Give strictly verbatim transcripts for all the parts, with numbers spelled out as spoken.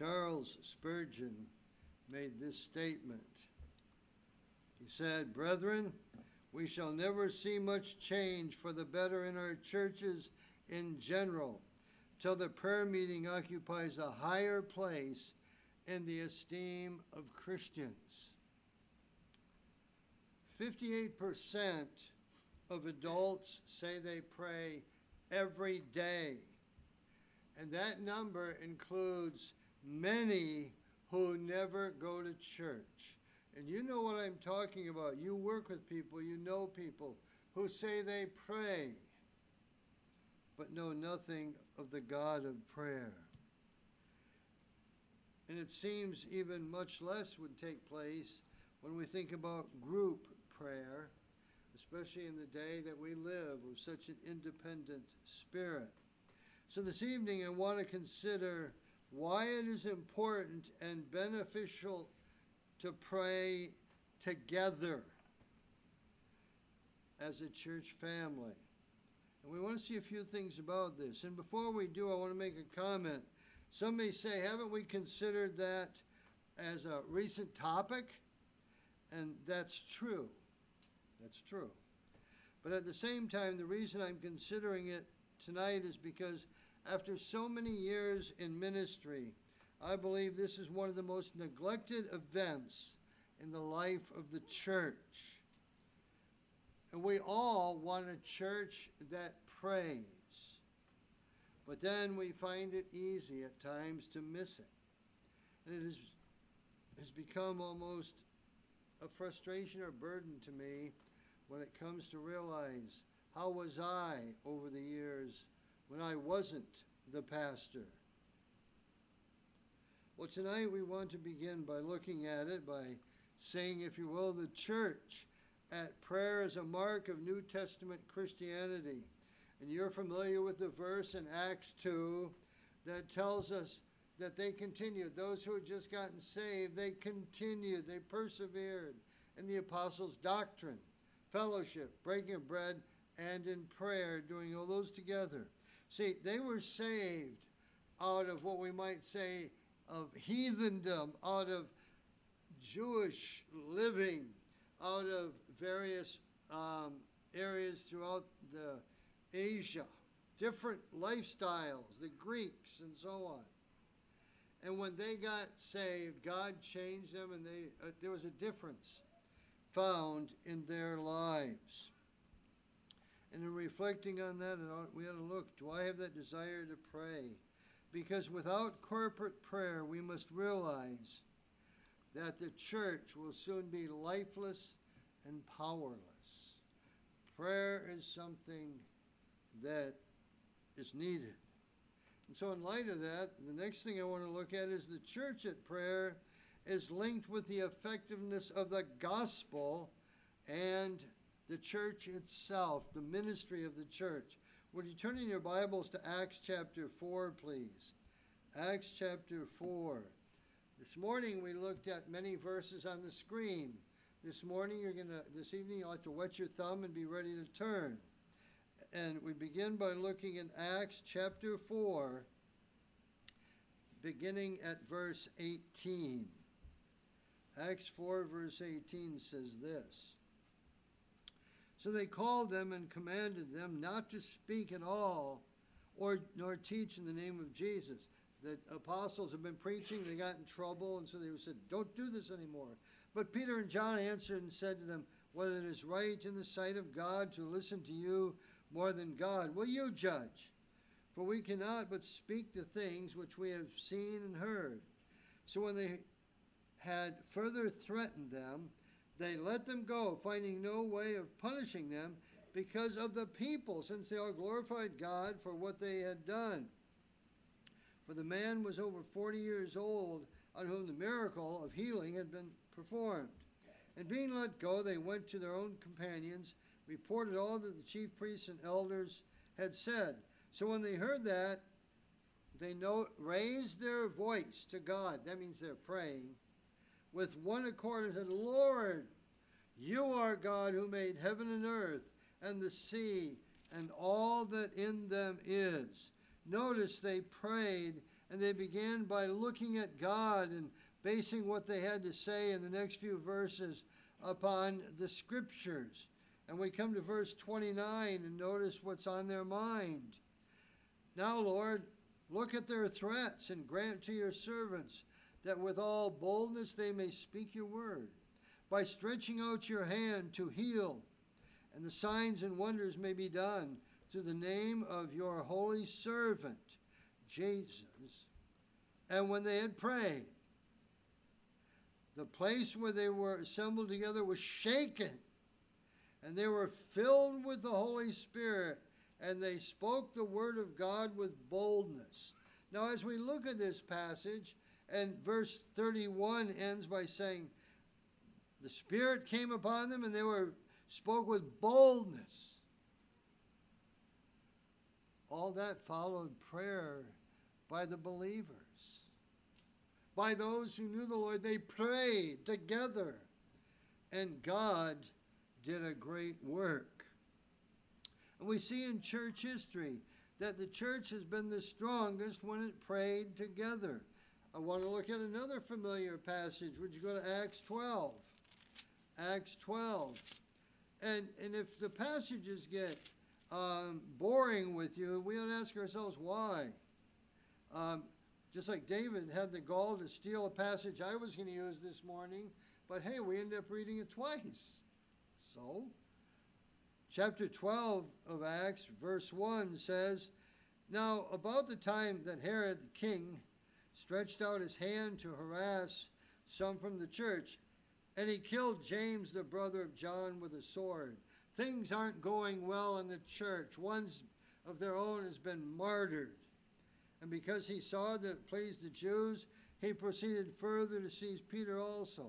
Charles Spurgeon made this statement. He said, "Brethren, we shall never see much change for the better in our churches in general, till the prayer meeting occupies a higher place in the esteem of Christians." fifty-eight percent of adults say they pray every day, and that number includes many who never go to church. And you know what I'm talking about. You work with people, you know people who say they pray, but know nothing of the God of prayer. And it seems even much less would take place when we think about group prayer, especially in the day that we live with such an independent spirit. So this evening I want to consider why it is important and beneficial to pray together as a church family. And we want to see a few things about this. And before we do, I want to make a comment. Some may say, haven't we considered that as a recent topic? And that's true. That's true. But at the same time, the reason I'm considering it tonight is because after so many years in ministry, I believe this is one of the most neglected events in the life of the church. And we all want a church that prays. But then we find it easy at times to miss it. And it is, has become almost a frustration or burden to me when it comes to realize how was I over the years when I wasn't the pastor. Well, tonight we want to begin by looking at it, by saying, if you will, the church at prayer is a mark of New Testament Christianity. And you're familiar with the verse in Acts two that tells us that they continued. Those who had just gotten saved, they continued, they persevered in the apostles' doctrine, fellowship, breaking of bread, and in prayer, doing all those together. See, they were saved out of what we might say of heathendom, out of Jewish living, out of various um, areas throughout the Asia, different lifestyles, the Greeks and so on. And when they got saved, God changed them, and they, uh, there was a difference found in their lives. And in reflecting on that, we had to look, do I have that desire to pray? Because without corporate prayer, we must realize that the church will soon be lifeless and powerless. Prayer is something that is needed. And so in light of that, the next thing I want to look at is the church at prayer is linked with the effectiveness of the gospel and the church itself, the ministry of the church. Would you turn in your Bibles to Acts chapter four, please? Acts chapter four. This morning we looked at many verses on the screen. This morning you're going to, this evening you'll have to wet your thumb and be ready to turn. And we begin by looking in Acts chapter four, beginning at verse eighteen. Acts four, verse eighteen says this. So they called them and commanded them not to speak at all or nor teach in the name of Jesus. The apostles have been preaching, they got in trouble, and so they said, don't do this anymore. But Peter and John answered and said to them, whether it is right in the sight of God to listen to you more than God, will you judge? For we cannot but speak the things which we have seen and heard. So when they had further threatened them, they let them go, finding no way of punishing them because of the people, since they all glorified God for what they had done. For the man was over forty years old, on whom the miracle of healing had been performed. And being let go, they went to their own companions, reported all that the chief priests and elders had said. So when they heard that, they raised their voice to God. That means they're praying. With one accord and said, Lord, you are God who made heaven and earth and the sea and all that in them is. Notice they prayed and they began by looking at God and basing what they had to say in the next few verses upon the Scriptures. And we come to verse twenty-nine and notice what's on their mind. Now, Lord, look at their threats and grant to your servants that with all boldness they may speak your word, by stretching out your hand to heal, and the signs and wonders may be done through the name of your holy servant, Jesus. And when they had prayed, the place where they were assembled together was shaken, and they were filled with the Holy Spirit, and they spoke the word of God with boldness. Now, as we look at this passage, and verse thirty-one ends by saying, the Spirit came upon them, and they were spoke with boldness. All that followed prayer by the believers, by those who knew the Lord. They prayed together, and God did a great work. And we see in church history that the church has been the strongest when it prayed together. I want to look at another familiar passage. Would you go to Acts twelve? Acts twelve. And, and if the passages get um, boring with you, we don't ask ourselves why. Um, just like David had the gall to steal a passage I was going to use this morning, but hey, we end up reading it twice. So, chapter twelve of Acts, verse one says, Now, about the time that Herod the king stretched out his hand to harass some from the church, and he killed James, the brother of John, with a sword. Things aren't going well in the church. One of their own has been martyred. And because he saw that it pleased the Jews, he proceeded further to seize Peter also.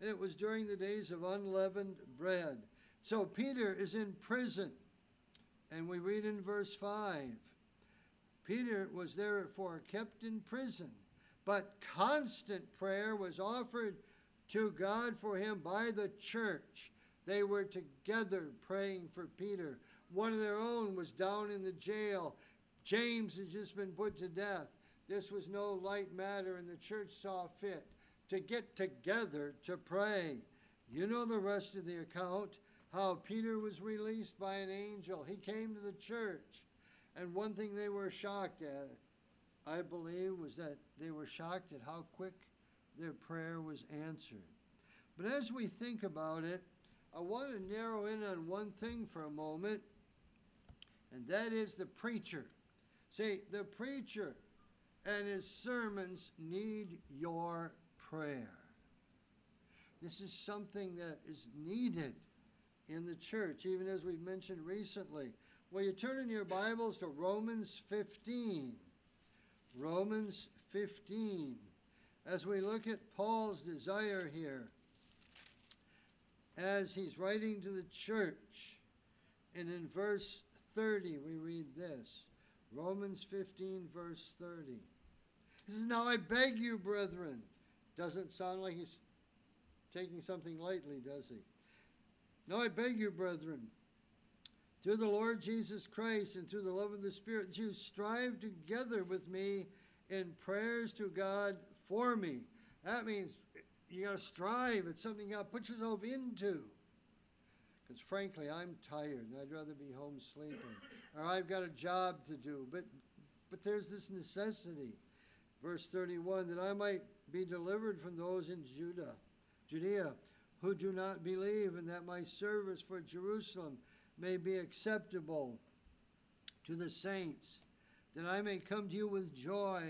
And it was during the days of unleavened bread. So Peter is in prison. And we read in verse five, Peter was therefore kept in prison, but constant prayer was offered to God for him by the church. They were together praying for Peter. One of their own was down in the jail. James had just been put to death. This was no light matter, and the church saw fit to get together to pray. You know the rest of the account, how Peter was released by an angel. He came to the church, and one thing they were shocked at, I believe, was that they were shocked at how quick their prayer was answered. But as we think about it, I want to narrow in on one thing for a moment, and that is the preacher. See, the preacher and his sermons need your prayer. This is something that is needed in the church, even as we've mentioned recently. Well, you turn in your Bibles to Romans fifteen. Romans fifteen. As we look at Paul's desire here, as he's writing to the church, and in verse thirty we read this, Romans fifteen, verse thirty. He says, Now I beg you, brethren. Doesn't sound like he's taking something lightly, does he? Now I beg you, brethren, through the Lord Jesus Christ and through the love of the Spirit, that you strive together with me in prayers to God for me. That means you got to strive. It's something you got to put yourself into. Because frankly, I'm tired and I'd rather be home sleeping. Or I've got a job to do. But, but there's this necessity. Verse thirty-one, that I might be delivered from those in Judah, Judea who do not believe, and that my service for Jerusalem may be acceptable to the saints, that I may come to you with joy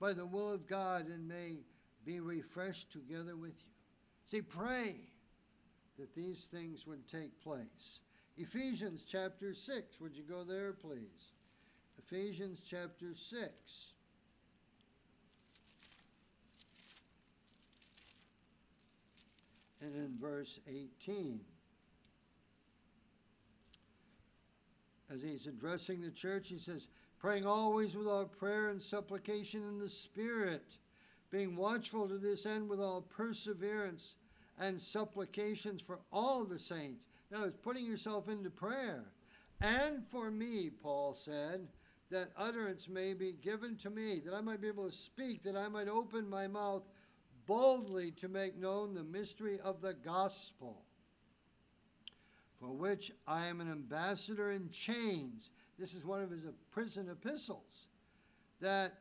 by the will of God and may be refreshed together with you. See, pray that these things would take place. Ephesians chapter six. Would you go there, please? Ephesians chapter six. And in verse eighteen. As he's addressing the church, he says, Praying always with all prayer and supplication in the Spirit, being watchful to this end with all perseverance and supplications for all the saints. Now, it's putting yourself into prayer. And for me, Paul said, that utterance may be given to me, that I might be able to speak, that I might open my mouth boldly to make known the mystery of the gospel, for which I am an ambassador in chains. This is one of his prison epistles, that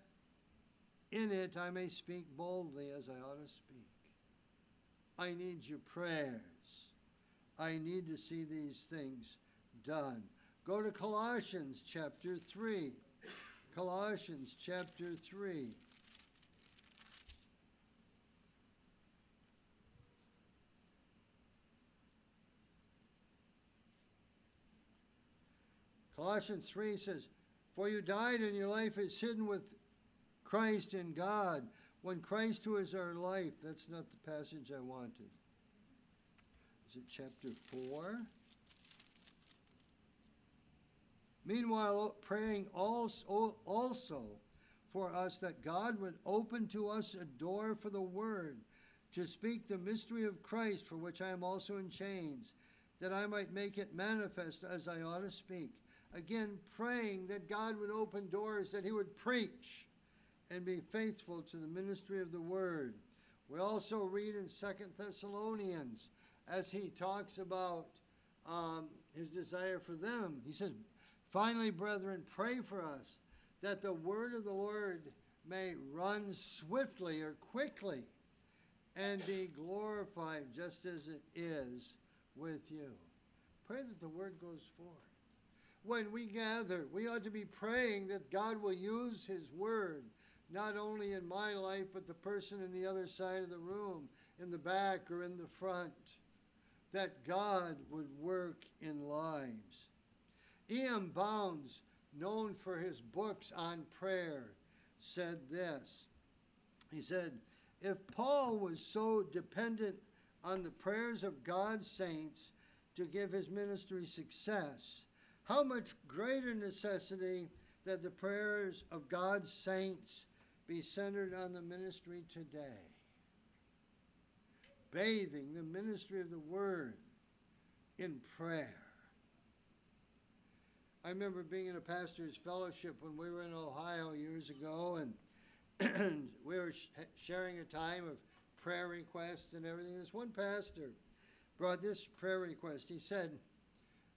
in it I may speak boldly as I ought to speak. I need your prayers. I need to see these things done. Go to Colossians chapter three. Colossians chapter three. Colossians three says, "For you died, and your life is hidden with Christ in God. When Christ, who is our life..." That's not the passage I wanted. Is it chapter four? "Meanwhile, praying also for us, that God would open to us a door for the word, to speak the mystery of Christ, for which I am also in chains, that I might make it manifest as I ought to speak." Again, praying that God would open doors, that he would preach and be faithful to the ministry of the word. We also read in Second Thessalonians, as he talks about um, his desire for them. He says, "Finally, brethren, pray for us, that the word of the Lord may run swiftly," or quickly, "and be glorified just as it is with you." Pray that the word goes forth. When we gather, we ought to be praying that God will use his word, not only in my life, but the person in the other side of the room, in the back or in the front, that God would work in lives. E M Bounds, known for his books on prayer, said this. He said, "If Paul was so dependent on the prayers of God's saints to give his ministry success, how much greater necessity that the prayers of God's saints be centered on the ministry today." Bathing the ministry of the word in prayer. I remember being in a pastor's fellowship when we were in Ohio years ago, and we were sh sharing a time of prayer requests and everything. This one pastor brought this prayer request. He said,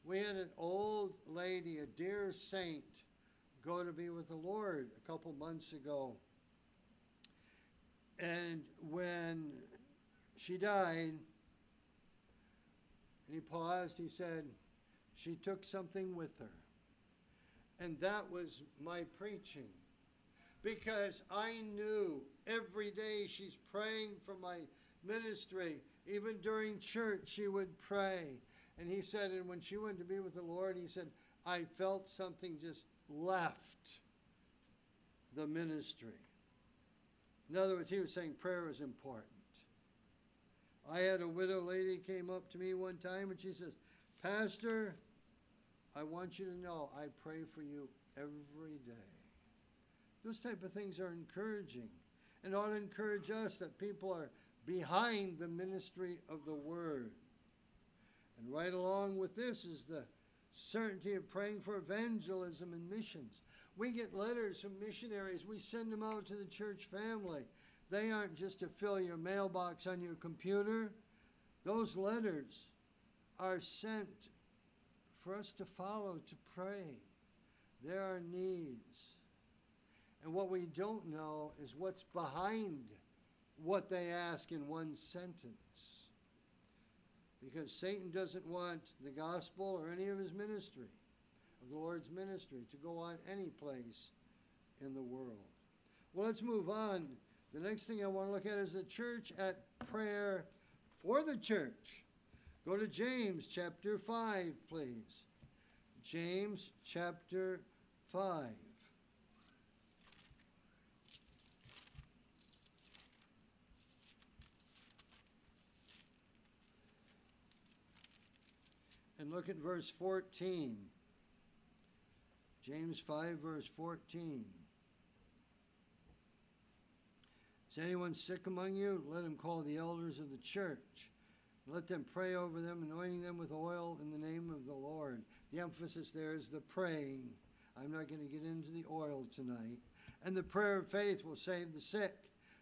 "We had an old lady, a dear saint, go to be with the Lord a couple months ago. And when she died," and he paused, he said, "she took something with her." And that was my preaching, because I knew every day she's praying for my ministry. Even during church, she would pray. And he said, and when she went to be with the Lord, he said, "I felt something just left the ministry." In other words, he was saying prayer is important. I had a widow lady came up to me one time, and she says, "Pastor, I want you to know I pray for you every day." Those type of things are encouraging, and ought to encourage us that people are behind the ministry of the word. And right along with this is the certainty of praying for evangelism and missions. We get letters from missionaries. We send them out to the church family. They aren't just to fill your mailbox on your computer. Those letters are sent for us to follow, to pray. There are needs. And what we don't know is what's behind what they ask in one sentence. Because Satan doesn't want the gospel or any of his ministry, of the Lord's ministry, to go on any place in the world. Well, let's move on. The next thing I want to look at is the church at prayer for the church. Go to James chapter five, please. James chapter five. And look at verse fourteen. James five, verse fourteen. "Is anyone sick among you? Let him call the elders of the church. Let them pray over them, anointing them with oil in the name of the Lord." The emphasis there is the praying I'm not going to get into the oil tonight. And the prayer of faith will save the sick.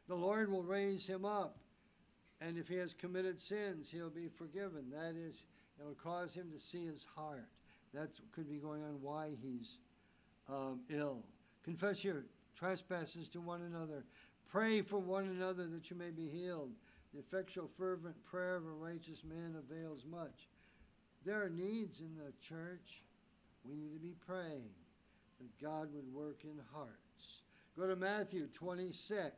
The Lord will raise him up. And if he has committed sins, he'll be forgiven. That is, it'll cause him to see his heart. That could be going on why he's um, ill. Confess your trespasses to one another. Pray for one another that you may be healed. The effectual fervent prayer of a righteous man avails much. There are needs in the church. We need to be praying that God would work in hearts. Go to Matthew twenty-six.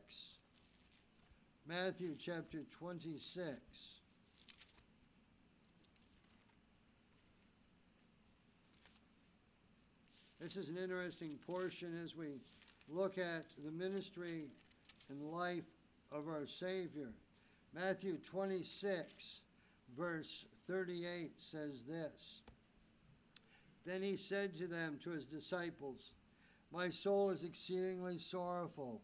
Matthew chapter twenty-six. This is an interesting portion as we look at the ministry and life of our Savior. Matthew twenty-six, verse thirty-eight says this. Then he said to them, to his disciples, "My soul is exceedingly sorrowful,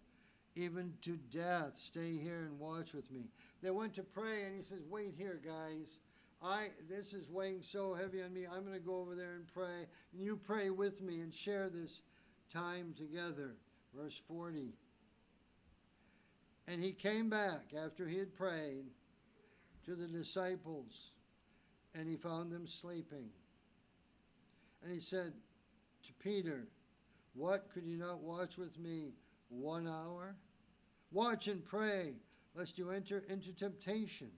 even to death. Stay here and watch with me." They went to pray, and he says, "Wait here, guys. I this is weighing so heavy on me. I'm going to go over there and pray. And you pray with me and share this time together." Verse forty. And he came back after he had prayed to the disciples, and he found them sleeping. And he said to Peter, "What, could you not watch with me one hour? Watch and pray, lest you enter into temptation.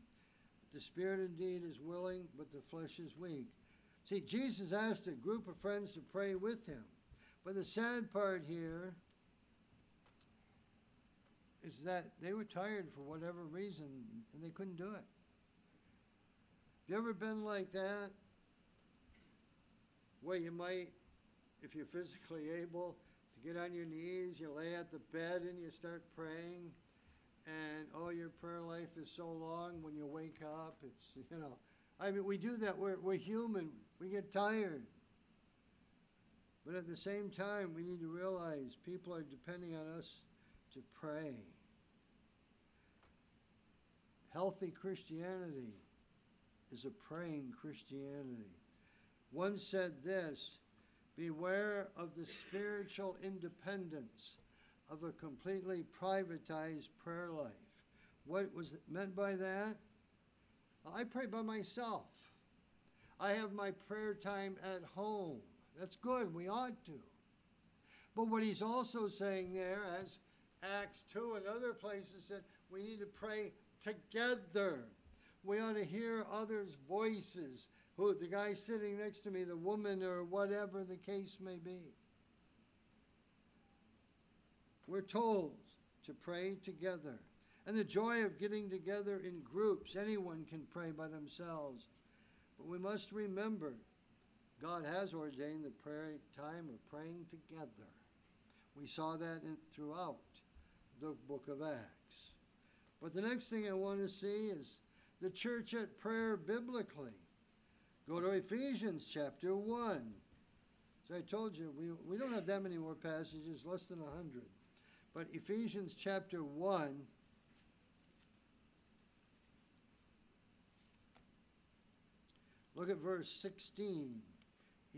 The spirit indeed is willing, but the flesh is weak." See, Jesus asked a group of friends to pray with him. But the sad part here is that they were tired for whatever reason, and they couldn't do it. Have you ever been like that? Well, you might, if you're physically able, to get on your knees, you lay at the bed, and you start praying. And, oh, your prayer life is so long. When you wake up, it's, you know. I mean, we do that. We're, we're human. We get tired. But at the same time, we need to realize people are depending on us to pray. Healthy Christianity is a praying Christianity. One said this, "Beware of the spiritual independence of a completely privatized prayer life." What was meant by that? I pray by myself. I have my prayer time at home. That's good. We ought to. But what he's also saying there, as Acts two and other places said, we need to pray together. We ought to hear others' voices. Who, the guy sitting next to me, the woman, or whatever the case may be. We're told to pray together. And the joy of getting together in groups. Anyone can pray by themselves. But we must remember, God has ordained the prayer time of praying together. We saw that in, throughout the book of Acts. But the next thing I want to see is the church at prayer biblically. Go to Ephesians chapter one. So I told you, we, we don't have that many more passages, less than a hundred. But Ephesians chapter one, look at verse sixteen.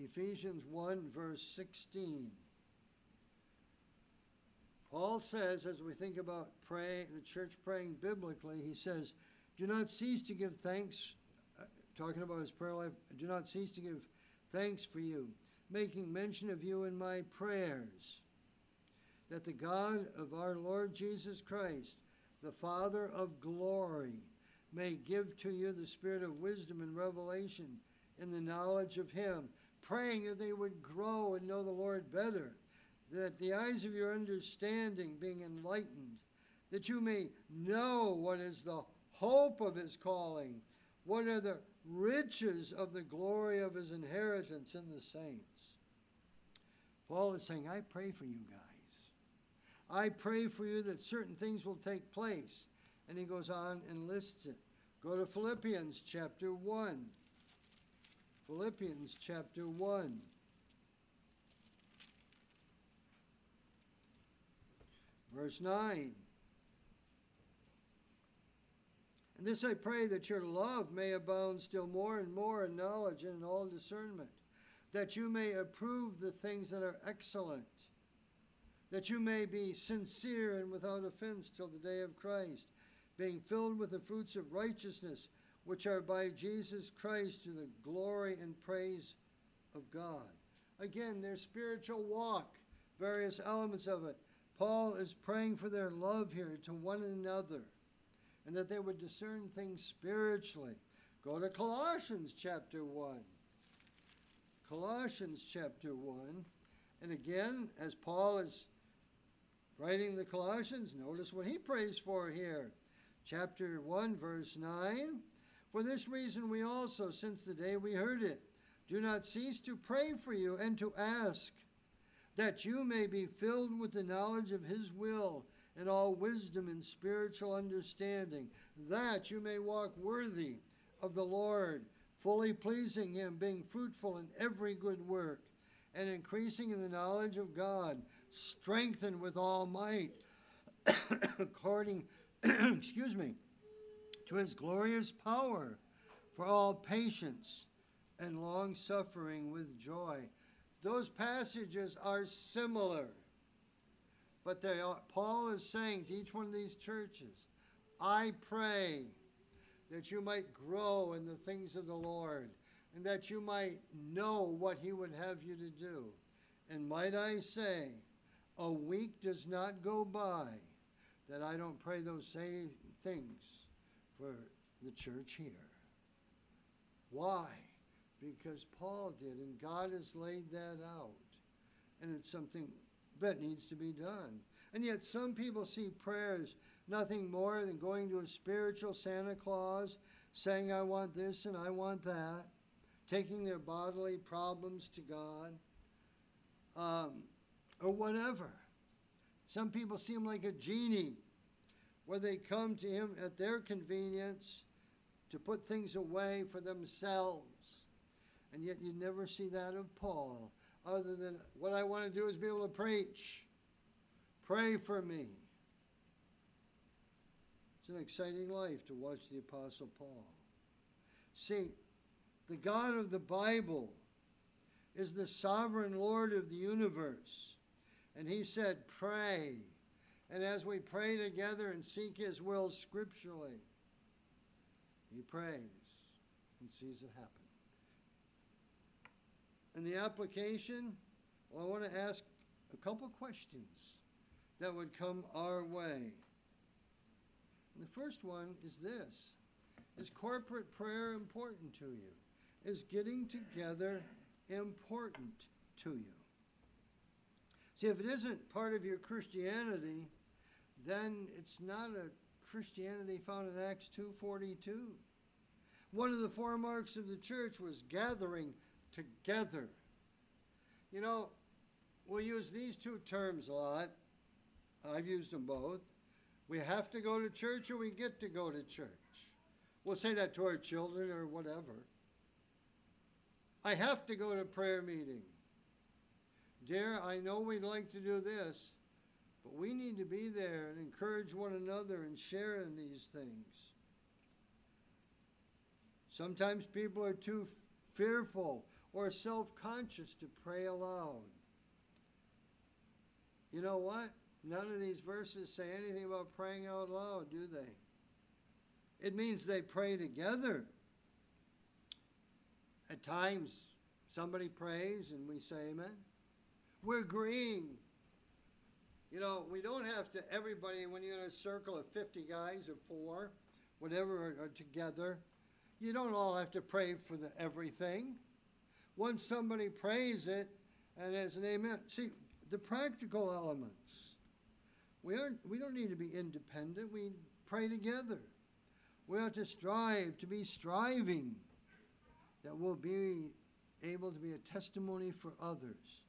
Ephesians one, verse sixteen. Paul says, as we think about pray, the church praying biblically, he says, "Do not cease to give thanks," uh, talking about his prayer life, "do not cease to give thanks for you, making mention of you in my prayers, that the God of our Lord Jesus Christ, the Father of glory, may give to you the spirit of wisdom and revelation in the knowledge of him," praying that they would grow and know the Lord better, "that the eyes of your understanding being enlightened, that you may know what is the hope of his calling, what are the riches of the glory of his inheritance in the saints." Paul is saying, I pray for you guys. I pray for you that certain things will take place. And he goes on and lists it. Go to Philippians chapter one. Philippians chapter one. Verse nine. "And this I pray, that your love may abound still more and more in knowledge and in all discernment, that you may approve the things that are excellent, that you may be sincere and without offense till the day of Christ, being filled with the fruits of righteousness, which are by Jesus Christ to the glory and praise of God. Again, their spiritual walk, various elements of it. Paul is praying for their love here to one another, and that they would discern things spiritually. Go to Colossians chapter one. Colossians chapter one. And again, as Paul is writing the Colossians, notice what he prays for here. Chapter one, verse nine. For this reason we also, since the day we heard it, do not cease to pray for you and to ask that you may be filled with the knowledge of his will and all wisdom and spiritual understanding, that you may walk worthy of the Lord, fully pleasing him, being fruitful in every good work, and increasing in the knowledge of God, strengthened with all might, according excuse me, to his glorious power, for all patience and long-suffering with joy. Those passages are similar, but they are, Paul is saying to each one of these churches, I pray that you might grow in the things of the Lord, and that you might know what he would have you to do. And might I say, a week does not go by that I don't pray those same things for the church here. Why? Because Paul did, and God has laid that out. And it's something that needs to be done. And yet some people see prayers nothing more than going to a spiritual Santa Claus, saying I want this and I want that, taking their bodily problems to God, um, or whatever. Some people see him like a genie, where they come to him at their convenience to put things away for themselves. And yet you never see that of Paul, other than what I want to do is be able to preach. Pray for me. It's an exciting life to watch the Apostle Paul. See, the God of the Bible is the sovereign Lord of the universe. And he said, pray. And as we pray together and seek his will scripturally, he prays and sees it happen. And the application, well, I want to ask a couple questions that would come our way. And the first one is this. Is corporate prayer important to you? Is getting together important to you? See, if it isn't part of your Christianity, then it's not a Christianity found in Acts two forty-two. One of the four marks of the church was gathering together. You know, we'll use these two terms a lot. I've used them both. We have to go to church, or we get to go to church. We'll say that to our children or whatever. I have to go to prayer meeting. Dear, I know we'd like to do this, but we need to be there and encourage one another and share in these things. Sometimes people are too fearful or self-conscious to pray aloud. You know what? None of these verses say anything about praying out loud, do they? It means they pray together. At times, somebody prays and we say amen. We're agreeing. You know, we don't have to, everybody, when you're in a circle of fifty guys or four, whatever, are, are together, you don't all have to pray for the everything. Once somebody prays it and has an amen, see, the practical elements. We, aren't, we don't need to be independent. We pray together. We ought to strive, to be striving, that we'll be able to be a testimony for others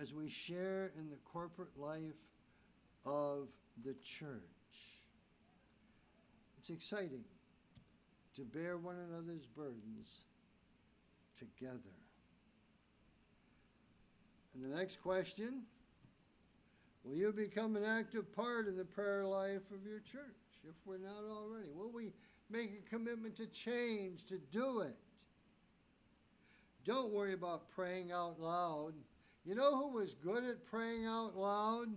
as we share in the corporate life of the church. It's exciting to bear one another's burdens together. And the next question, will you become an active part in the prayer life of your church if we're not already? Will we make a commitment to change, to do it? Don't worry about praying out loud. You know who was good at praying out loud?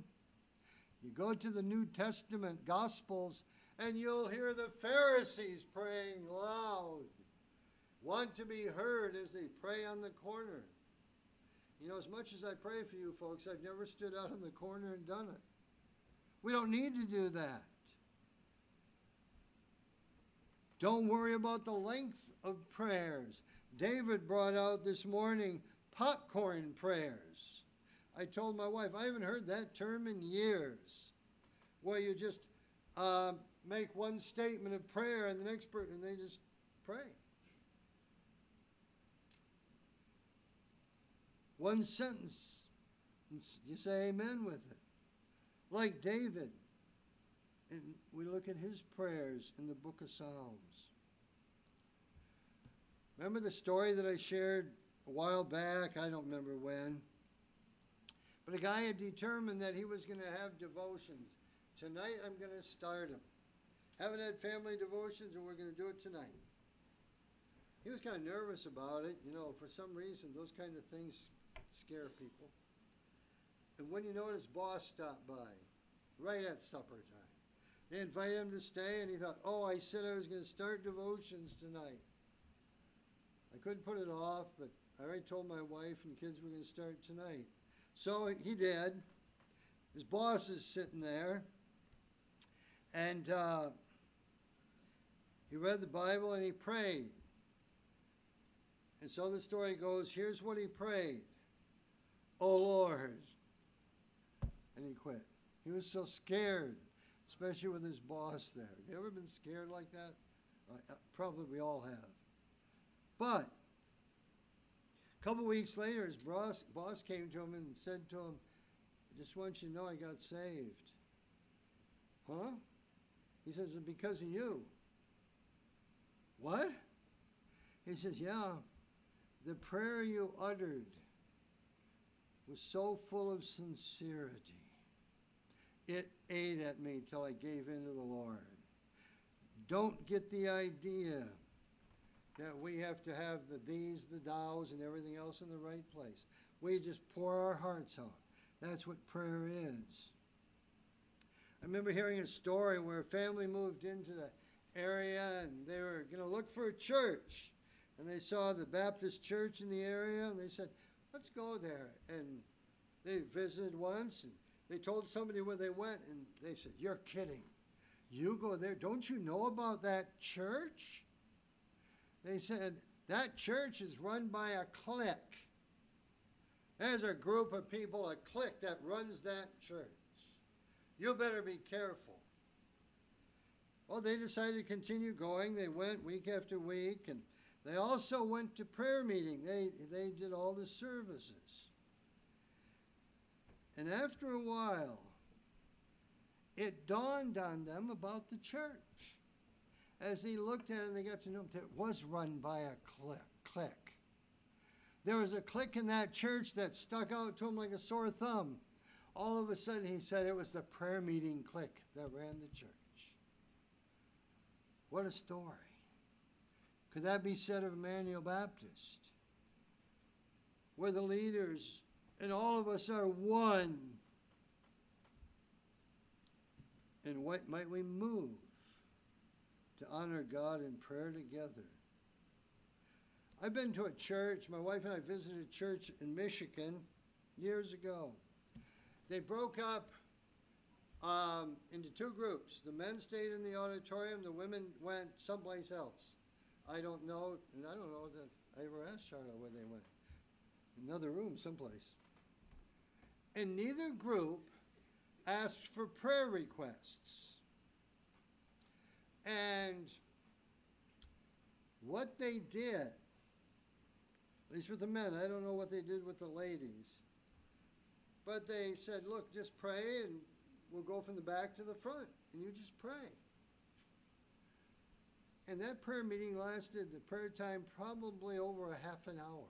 You go to the New Testament Gospels and you'll hear the Pharisees praying loud. Want to be heard as they pray on the corner. You know, as much as I pray for you folks, I've never stood out on the corner and done it. We don't need to do that. Don't worry about the length of prayers. David brought out this morning popcorn prayers. I told my wife, I haven't heard that term in years. Well, you just uh, make one statement of prayer and the next person, and they just pray. One sentence, you say amen with it. Like David, and we look at his prayers in the book of Psalms. Remember the story that I shared a while back? I don't remember when. But a guy had determined that he was going to have devotions. Tonight I'm going to start them. Haven't had family devotions, and we're going to do it tonight. He was kind of nervous about it. You know, for some reason, those kind of things scare people. And when you notice, boss stopped by right at supper time. They invited him to stay, and he thought, oh, I said I was going to start devotions tonight. I couldn't put it off, but I already told my wife and kids we're going to start tonight. So he did. His boss is sitting there, and uh, he read the Bible, and he prayed. And so the story goes, here's what he prayed. Oh, Lord. And he quit. He was so scared, especially with his boss there. Have you ever been scared like that? Uh, probably we all have. But a couple weeks later, his boss, boss came to him and said to him, I just want you to know I got saved. Huh? He says, it's because of you. What? He says, yeah, the prayer you uttered was so full of sincerity. It ate at me till I gave in to the Lord. Don't get the idea that we have to have the these, the thous, and everything else in the right place. We just pour our hearts out. That's what prayer is. I remember hearing a story where a family moved into the area and they were going to look for a church. And they saw the Baptist church in the area and they said, let's go there. And they visited once and they told somebody where they went and they said, you're kidding. You go there. Don't you know about that church? They said, that church is run by a clique. There's a group of people, a clique that runs that church. You better be careful. Well, they decided to continue going. They went week after week, and they also went to prayer meeting. They, they did all the services. And after a while, it dawned on them about the church. As they looked at it and they got to know that it was run by a clique. There was a clique in that church that stuck out to him like a sore thumb. All of a sudden, he said it was the prayer meeting clique that ran the church. What a story. Could that be said of Emmanuel Baptist? We're the leaders, and all of us are one. And what might we move to honor God in prayer together? I've been to a church. My wife and I visited a church in Michigan years ago. They broke up Um, into two groups. The men stayed in the auditorium. The women went someplace else. I don't know, and I don't know that I ever asked Charlotte where they went. Another room someplace. And neither group asked for prayer requests. And what they did, at least with the men, I don't know what they did with the ladies, but they said, look, just pray and we'll go from the back to the front, and you just pray. And that prayer meeting lasted, the prayer time, probably over a half an hour.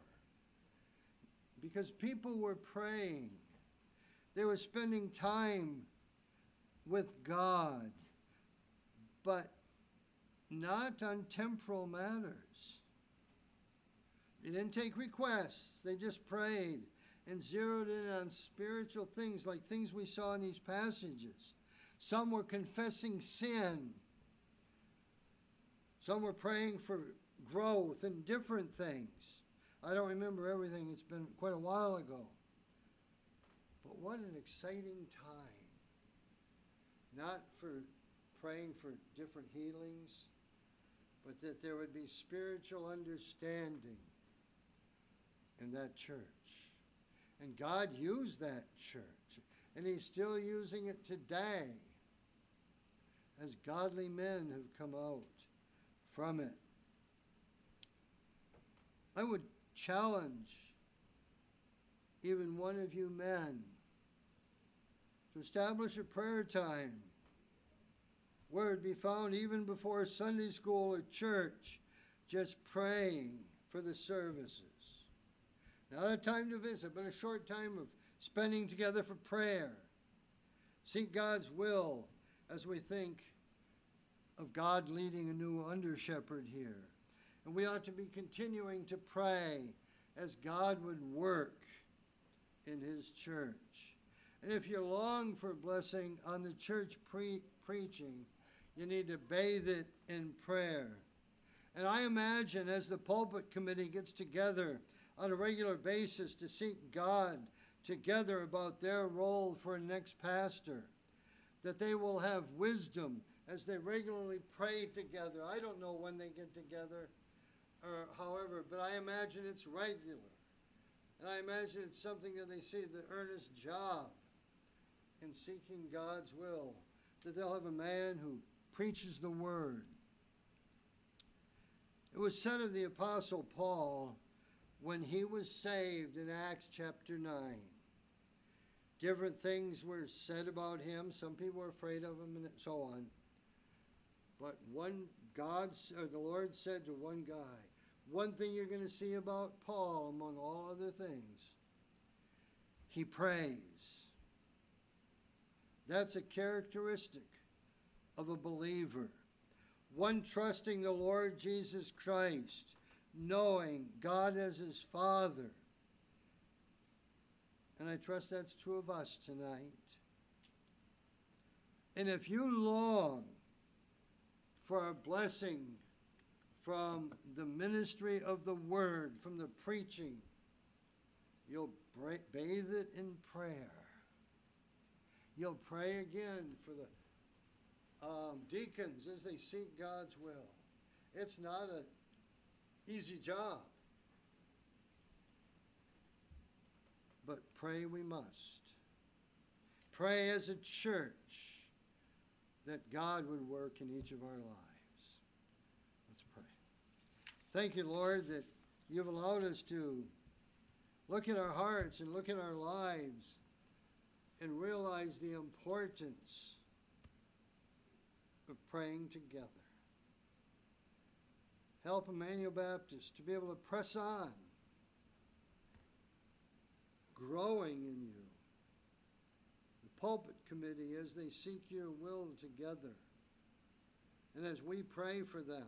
Because people were praying. They were spending time with God, but not on temporal matters. They didn't take requests. They just prayed and zeroed in on spiritual things like things we saw in these passages. Some were confessing sin. Some were praying for growth and different things. I don't remember everything. It's been quite a while ago. But what an exciting time. Not for praying for different healings, but that there would be spiritual understanding in that church. And God used that church. And He's still using it today as godly men have come out from it. I would challenge even one of you men to establish a prayer time where it would be found even before Sunday school or church, just praying for the services. Not a time to visit, but a short time of spending together for prayer. Seek God's will as we think of God leading a new under-shepherd here. And we ought to be continuing to pray as God would work in His church. And if you long for blessing on the church pre preaching, you need to bathe it in prayer. And I imagine as the pulpit committee gets together on a regular basis to seek God together about their role for next pastor, that they will have wisdom as they regularly pray together. I don't know when they get together or however, but I imagine it's regular. And I imagine it's something that they see, the earnest job in seeking God's will, that they'll have a man who preaches the word. It was said of the Apostle Paul when he was saved in Acts chapter nine. Different things were said about him. Some people were afraid of him and so on. But one God, or the Lord said to one guy, one thing you're going to see about Paul among all other things, he prays. That's a characteristic of a believer. One trusting the Lord Jesus Christ, knowing God as his Father. And I trust that's true of us tonight. And if you long for a blessing from the ministry of the word, from the preaching, you'll bathe it in prayer. You'll pray again for the um, deacons as they seek God's will. It's not an easy job. But pray we must. Pray as a church that God would work in each of our lives. Let's pray. Thank you, Lord, that you've allowed us to look at our hearts and look at our lives and realize the importance of praying together. Help Emmanuel Baptist to be able to press on, growing in you. The pulpit committee as they seek your will together. And as we pray for them,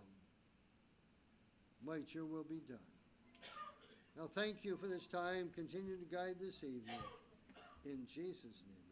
might your will be done. Now thank you for this time. Continue to guide this evening. In Jesus' name.